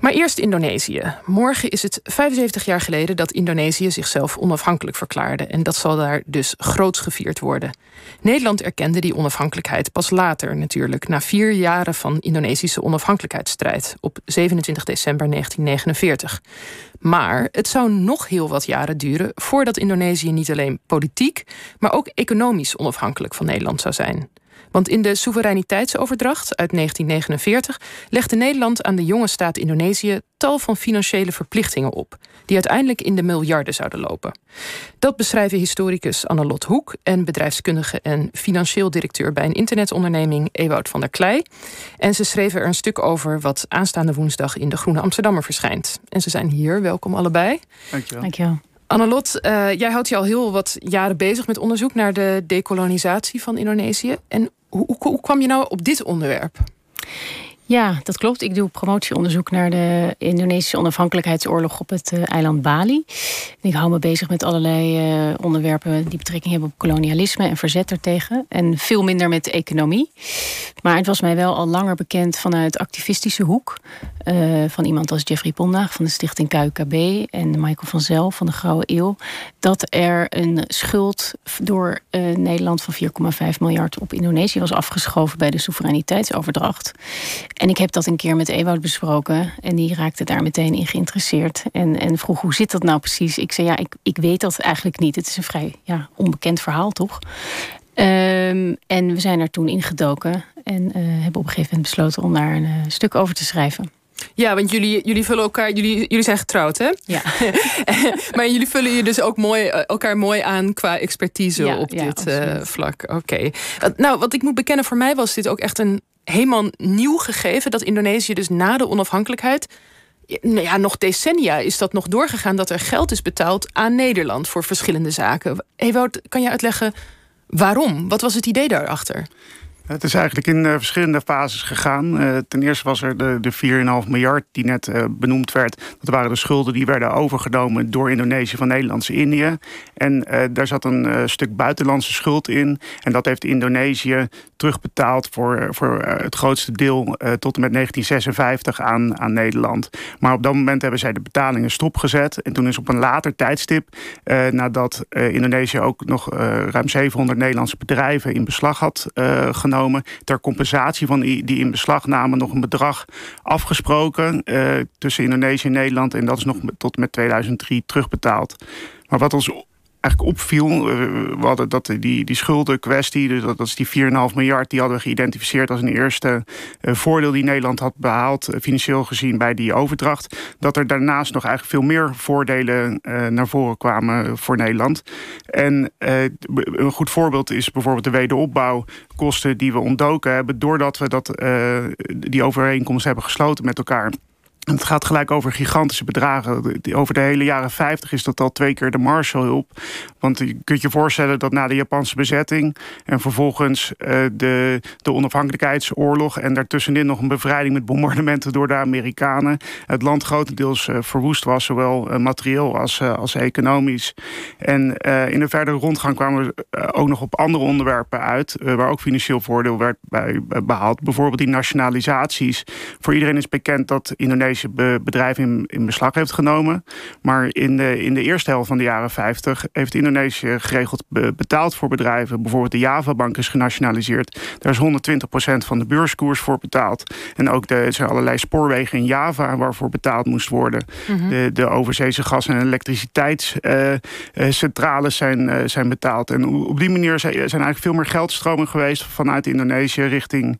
Maar eerst Indonesië. Morgen is het 75 jaar geleden dat Indonesië zichzelf onafhankelijk verklaarde. En dat zal daar dus groots gevierd worden. Nederland erkende die onafhankelijkheid pas later natuurlijk. Na 4 jaren van Indonesische onafhankelijkheidsstrijd. Op 27 december 1949. Maar het zou nog heel wat jaren duren voordat Indonesië niet alleen politiek, maar ook economisch onafhankelijk van Nederland zou zijn. Want in de soevereiniteitsoverdracht uit 1949 legde Nederland aan de jonge staat Indonesië tal van financiële verplichtingen op, die uiteindelijk in de miljarden zouden lopen. Dat beschrijven historicus Annelot Hoek en bedrijfskundige en financieel directeur bij een internetonderneming Ewout van der Kleij. En ze schreven er een stuk over wat aanstaande woensdag in de Groene Amsterdammer verschijnt. En ze zijn hier. Welkom allebei. Dankjewel. Dankjewel. Annelot, jij houdt je al heel wat jaren bezig met onderzoek naar de dekolonisatie van Indonesië. En hoe kwam je nou op dit onderwerp? Ja, dat klopt. Ik doe promotieonderzoek naar de Indonesische onafhankelijkheidsoorlog op het eiland Bali. En ik hou me bezig met allerlei onderwerpen die betrekking hebben op kolonialisme en verzet ertegen. En veel minder met economie. Maar het was mij wel al langer bekend vanuit activistische hoek. Van iemand als Jeffrey Ponda van de stichting KUKB en Michael van Zel van de Grauwe Eeuw. Dat er een schuld door Nederland van 4,5 miljard op Indonesië was afgeschoven bij de soevereiniteitsoverdracht. En ik heb dat een keer met Ewout besproken. En die raakte daar meteen in geïnteresseerd. En vroeg, hoe zit dat nou precies? Ik zei, ja, ik weet dat eigenlijk niet. Het is een vrij onbekend verhaal, toch? En we zijn er toen ingedoken. En hebben op een gegeven moment besloten om daar een stuk over te schrijven. Ja, want jullie vullen elkaar. Jullie zijn getrouwd, hè? Ja. Maar jullie vullen je dus ook elkaar mooi aan qua expertise op dit vlak. Oké. Nou, wat ik moet bekennen, voor mij was dit ook echt een helemaal nieuw gegeven, dat Indonesië dus na de onafhankelijkheid, nog decennia is dat nog doorgegaan, dat er geld is betaald aan Nederland voor verschillende zaken. Ewout, kan je uitleggen waarom? Wat was het idee daarachter? Het is eigenlijk in verschillende fases gegaan. Ten eerste was er de 4,5 miljard die net benoemd werd. Dat waren de schulden die werden overgenomen door Indonesië van Nederlandse Indië. En daar zat een stuk buitenlandse schuld in. En dat heeft Indonesië terugbetaald voor het grootste deel tot en met 1956 aan Nederland. Maar op dat moment hebben zij de betalingen stopgezet. En toen is op een later tijdstip, nadat Indonesië ook nog ruim 700 Nederlandse bedrijven in beslag had genomen, ter compensatie van die in beslag namen nog een bedrag afgesproken tussen Indonesië en Nederland. En dat is nog tot en met 2003 terugbetaald. Maar wat ons eigenlijk opviel, we hadden dat die schuldenkwestie, dus dat is die 4,5 miljard... die hadden we geïdentificeerd als een eerste voordeel die Nederland had behaald, financieel gezien, bij die overdracht. Dat er daarnaast nog eigenlijk veel meer voordelen naar voren kwamen voor Nederland. En een goed voorbeeld is bijvoorbeeld de wederopbouwkosten die we ontdoken hebben, doordat we die overeenkomst hebben gesloten met elkaar. Het gaat gelijk over gigantische bedragen. Over de hele jaren 50 is dat al 2 keer de Marshallhulp. Want je kunt je voorstellen dat na de Japanse bezetting en vervolgens de onafhankelijkheidsoorlog en daartussenin nog een bevrijding met bombardementen door de Amerikanen, het land grotendeels verwoest was, zowel materieel als economisch. En in de verdere rondgang kwamen we ook nog op andere onderwerpen uit, waar ook financieel voordeel werd bij behaald. Bijvoorbeeld die nationalisaties. Voor iedereen is bekend dat Indonesië bedrijven in beslag heeft genomen. Maar in de eerste helft van de jaren 50 heeft Indonesië geregeld betaald voor bedrijven. Bijvoorbeeld de Javabank is genationaliseerd. Daar is 120% van de beurskoers voor betaald. En ook er zijn allerlei spoorwegen in Java waarvoor betaald moest worden. Mm-hmm. De overzeese gas- en elektriciteitscentrales zijn betaald. En op die manier zijn eigenlijk veel meer geldstromen geweest vanuit Indonesië richting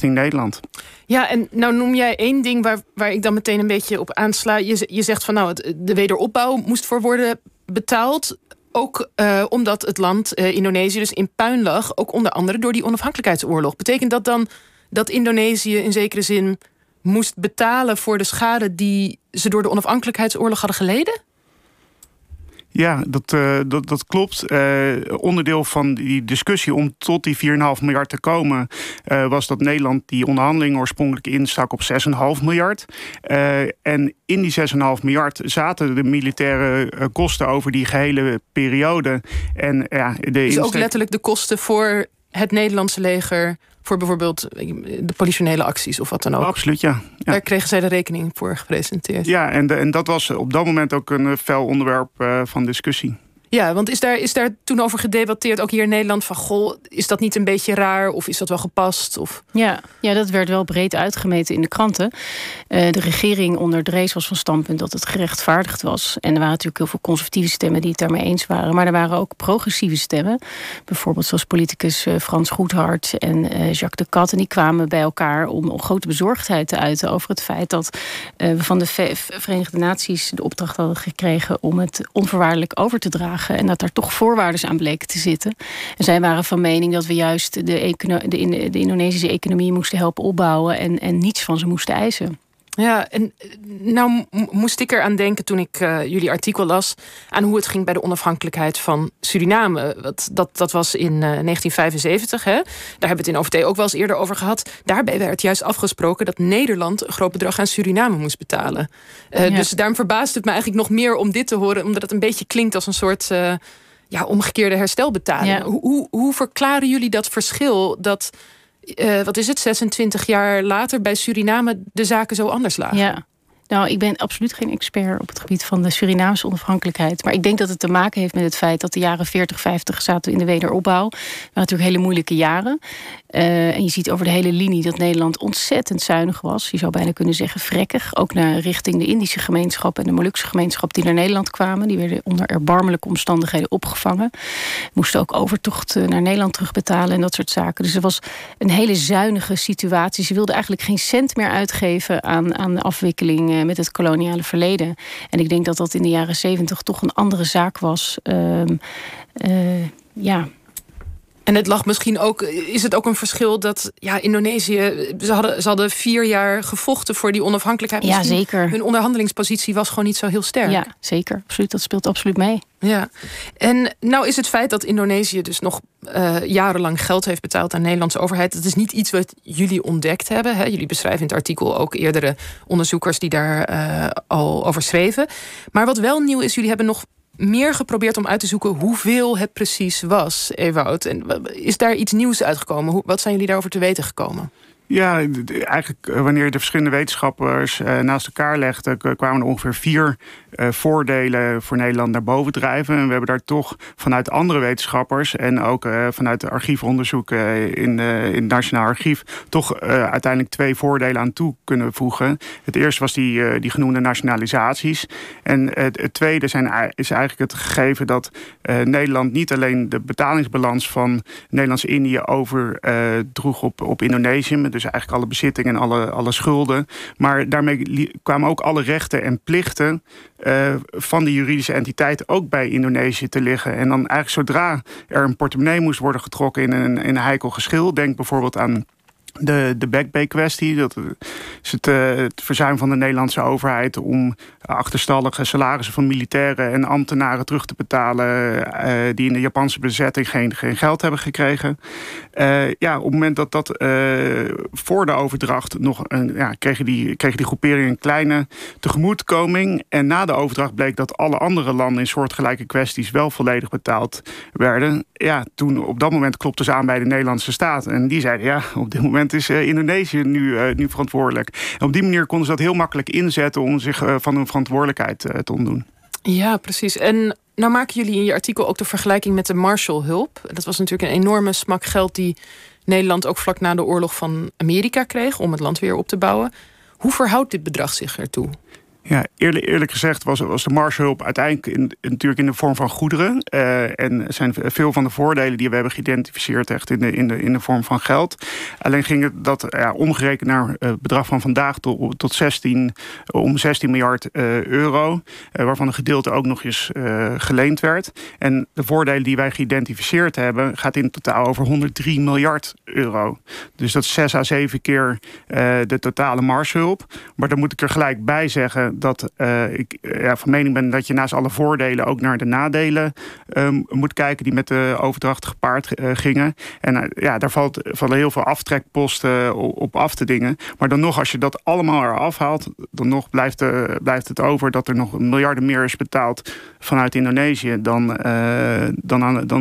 Nederland. Ja, en nou noem jij één ding waar ik dan meteen een beetje op aansla. Je zegt van de wederopbouw moest voor worden betaald. Ook omdat het land Indonesië dus in puin lag. Ook onder andere door die onafhankelijkheidsoorlog. Betekent dat dan dat Indonesië in zekere zin moest betalen voor de schade die ze door de onafhankelijkheidsoorlog hadden geleden? Ja, dat klopt. Onderdeel van die discussie om tot die 4,5 miljard te komen was dat Nederland die onderhandeling oorspronkelijk instak op 6,5 miljard. En in die 6,5 miljard zaten de militaire kosten over die gehele periode. En, ja, dus ook letterlijk de kosten voor het Nederlandse leger voor bijvoorbeeld de politionele acties of wat dan ook. Absoluut, ja. Daar kregen zij de rekening voor gepresenteerd. Ja, en dat was op dat moment ook een fel onderwerp van discussie. Ja, want is daar toen over gedebatteerd, ook hier in Nederland, van goh, is dat niet een beetje raar of is dat wel gepast? Of... Ja, dat werd wel breed uitgemeten in de kranten. De regering onder Drees was van standpunt dat het gerechtvaardigd was. En er waren natuurlijk heel veel conservatieve stemmen die het daarmee eens waren. Maar er waren ook progressieve stemmen. Bijvoorbeeld zoals politicus Frans Goedhart en Jacques de Kat. En die kwamen bij elkaar om grote bezorgdheid te uiten over het feit dat we van de Verenigde Naties de opdracht hadden gekregen om het onvoorwaardelijk over te dragen. En dat daar toch voorwaarden aan bleken te zitten. En zij waren van mening dat we juist de Indonesische economie moesten helpen opbouwen. En niets van ze moesten eisen. Ja, en nou moest ik eraan denken toen ik jullie artikel las, aan hoe het ging bij de onafhankelijkheid van Suriname. Dat was in 1975, hè? Daar hebben we het in OVT ook wel eens eerder over gehad. Daarbij werd juist afgesproken dat Nederland een groot bedrag aan Suriname moest betalen. Dus daarom verbaast het me eigenlijk nog meer om dit te horen, omdat het een beetje klinkt als een soort omgekeerde herstelbetaling. Ja. Hoe verklaren jullie dat verschil dat... 26 jaar later bij Suriname de zaken zo anders lagen? Ja. Nou, ik ben absoluut geen expert op het gebied van de Surinaamse onafhankelijkheid. Maar ik denk dat het te maken heeft met het feit dat de jaren 40, 50 zaten we in de wederopbouw. Dat waren natuurlijk hele moeilijke jaren. En je ziet over de hele linie dat Nederland ontzettend zuinig was. Je zou bijna kunnen zeggen vrekkig. Ook naar richting de Indische gemeenschap en de Molukse gemeenschap die naar Nederland kwamen. Die werden onder erbarmelijke omstandigheden opgevangen. Moesten ook overtocht naar Nederland terugbetalen en dat soort zaken. Dus er was een hele zuinige situatie. Ze wilden eigenlijk geen cent meer uitgeven aan de afwikkeling met het koloniale verleden. En ik denk dat dat in de jaren 70 toch een andere zaak was. En het lag misschien ook... Is het ook een verschil dat Indonesië... Ze hadden 4 jaar gevochten voor die onafhankelijkheid. Ja, misschien zeker. Hun onderhandelingspositie was gewoon niet zo heel sterk. Ja, zeker. Absoluut. Dat speelt absoluut mee. Ja. En nou is het feit dat Indonesië dus nog jarenlang geld heeft betaald aan de Nederlandse overheid. Dat is niet iets wat jullie ontdekt hebben. Hè? Jullie beschrijven in het artikel ook eerdere onderzoekers die daar al over schreven. Maar wat wel nieuw is, jullie hebben nog meer geprobeerd om uit te zoeken hoeveel het precies was, Ewout. En is daar iets nieuws uitgekomen? Wat zijn jullie daarover te weten gekomen? Ja, eigenlijk wanneer je de verschillende wetenschappers naast elkaar legt, kwamen er ongeveer 4 voordelen voor Nederland naar boven drijven. En we hebben daar toch vanuit andere wetenschappers en ook vanuit archiefonderzoek in het Nationaal Archief toch uiteindelijk 2 voordelen aan toe kunnen voegen. Het eerste was die genoemde nationalisaties. En het tweede is eigenlijk het gegeven dat Nederland niet alleen de betalingsbalans van Nederlands-Indië overdroeg op Indonesië, dus eigenlijk alle bezittingen en alle schulden. Maar daarmee kwamen ook alle rechten en plichten van de juridische entiteit ook bij Indonesië te liggen. En dan eigenlijk zodra er een portemonnee moest worden getrokken in een heikel geschil, denk bijvoorbeeld aan de Back Bay kwestie, dat is het verzuim van de Nederlandse overheid om achterstallige salarissen van militairen en ambtenaren terug te betalen die in de Japanse bezetting geen geld hebben gekregen. Op het moment dat voor de overdracht nog kregen die groeperingen een kleine tegemoetkoming en na de overdracht bleek dat alle andere landen in soortgelijke kwesties wel volledig betaald werden. Ja, toen op dat moment klopte ze aan bij de Nederlandse staat en die zeiden op dit moment is Indonesië nu verantwoordelijk. En op die manier konden ze dat heel makkelijk inzetten om zich van hun verantwoordelijkheid te ontdoen. Ja, precies. En nou maken jullie in je artikel ook de vergelijking met de Marshallhulp. Dat was natuurlijk een enorme smak geld die Nederland ook vlak na de oorlog van Amerika kreeg om het land weer op te bouwen. Hoe verhoudt dit bedrag zich ertoe? Ja, eerlijk gezegd was de Marshallhulp uiteindelijk natuurlijk in de vorm van goederen. En zijn veel van de voordelen die we hebben geïdentificeerd echt in de vorm van geld. Alleen ging het omgerekend naar het bedrag van vandaag om 16 miljard euro. Waarvan een gedeelte ook nog eens geleend werd. En de voordelen die wij geïdentificeerd hebben gaat in totaal over 103 miljard euro. Dus dat is 6 à 7 keer de totale Marshallhulp. Maar dan moet ik er gelijk bij zeggen dat ik van mening ben dat je naast alle voordelen ook naar de nadelen moet kijken die met de overdracht gepaard gingen. En daar vallen heel veel aftrekposten op af te dingen. Maar dan nog, als je dat allemaal eraf haalt, dan nog blijft het over dat er nog miljarden meer is betaald vanuit Indonesië dan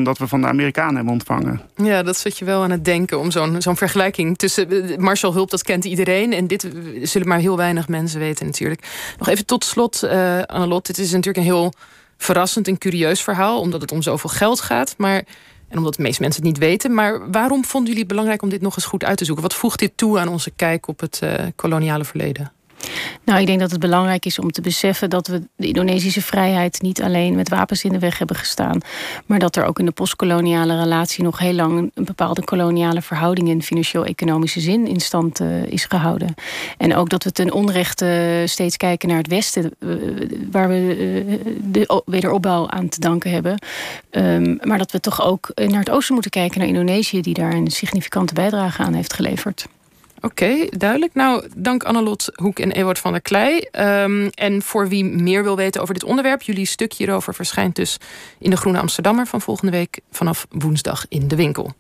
dat we van de Amerikanen hebben ontvangen. Ja, dat zit je wel aan het denken om zo'n vergelijking tussen Marshallhulp, dat kent iedereen, en dit zullen maar heel weinig mensen weten natuurlijk. Nog even tot slot, Annelot, dit is natuurlijk een heel verrassend en curieus verhaal, omdat het om zoveel geld gaat, maar en omdat de meeste mensen het niet weten. Maar waarom vonden jullie het belangrijk om dit nog eens goed uit te zoeken? Wat voegt dit toe aan onze kijk op het koloniale verleden? Nou, ik denk dat het belangrijk is om te beseffen dat we de Indonesische vrijheid niet alleen met wapens in de weg hebben gestaan, maar dat er ook in de postkoloniale relatie nog heel lang een bepaalde koloniale verhouding in financieel-economische zin in stand is gehouden. En ook dat we ten onrechte steeds kijken naar het Westen, waar we de wederopbouw aan te danken hebben. Maar dat we toch ook naar het Oosten moeten kijken, naar Indonesië, die daar een significante bijdrage aan heeft geleverd. Oké, duidelijk. Nou, dank Annelot Hoek en Ewout van der Kleij. En voor wie meer wil weten over dit onderwerp, jullie stuk hierover verschijnt dus in de Groene Amsterdammer van volgende week vanaf woensdag in de winkel.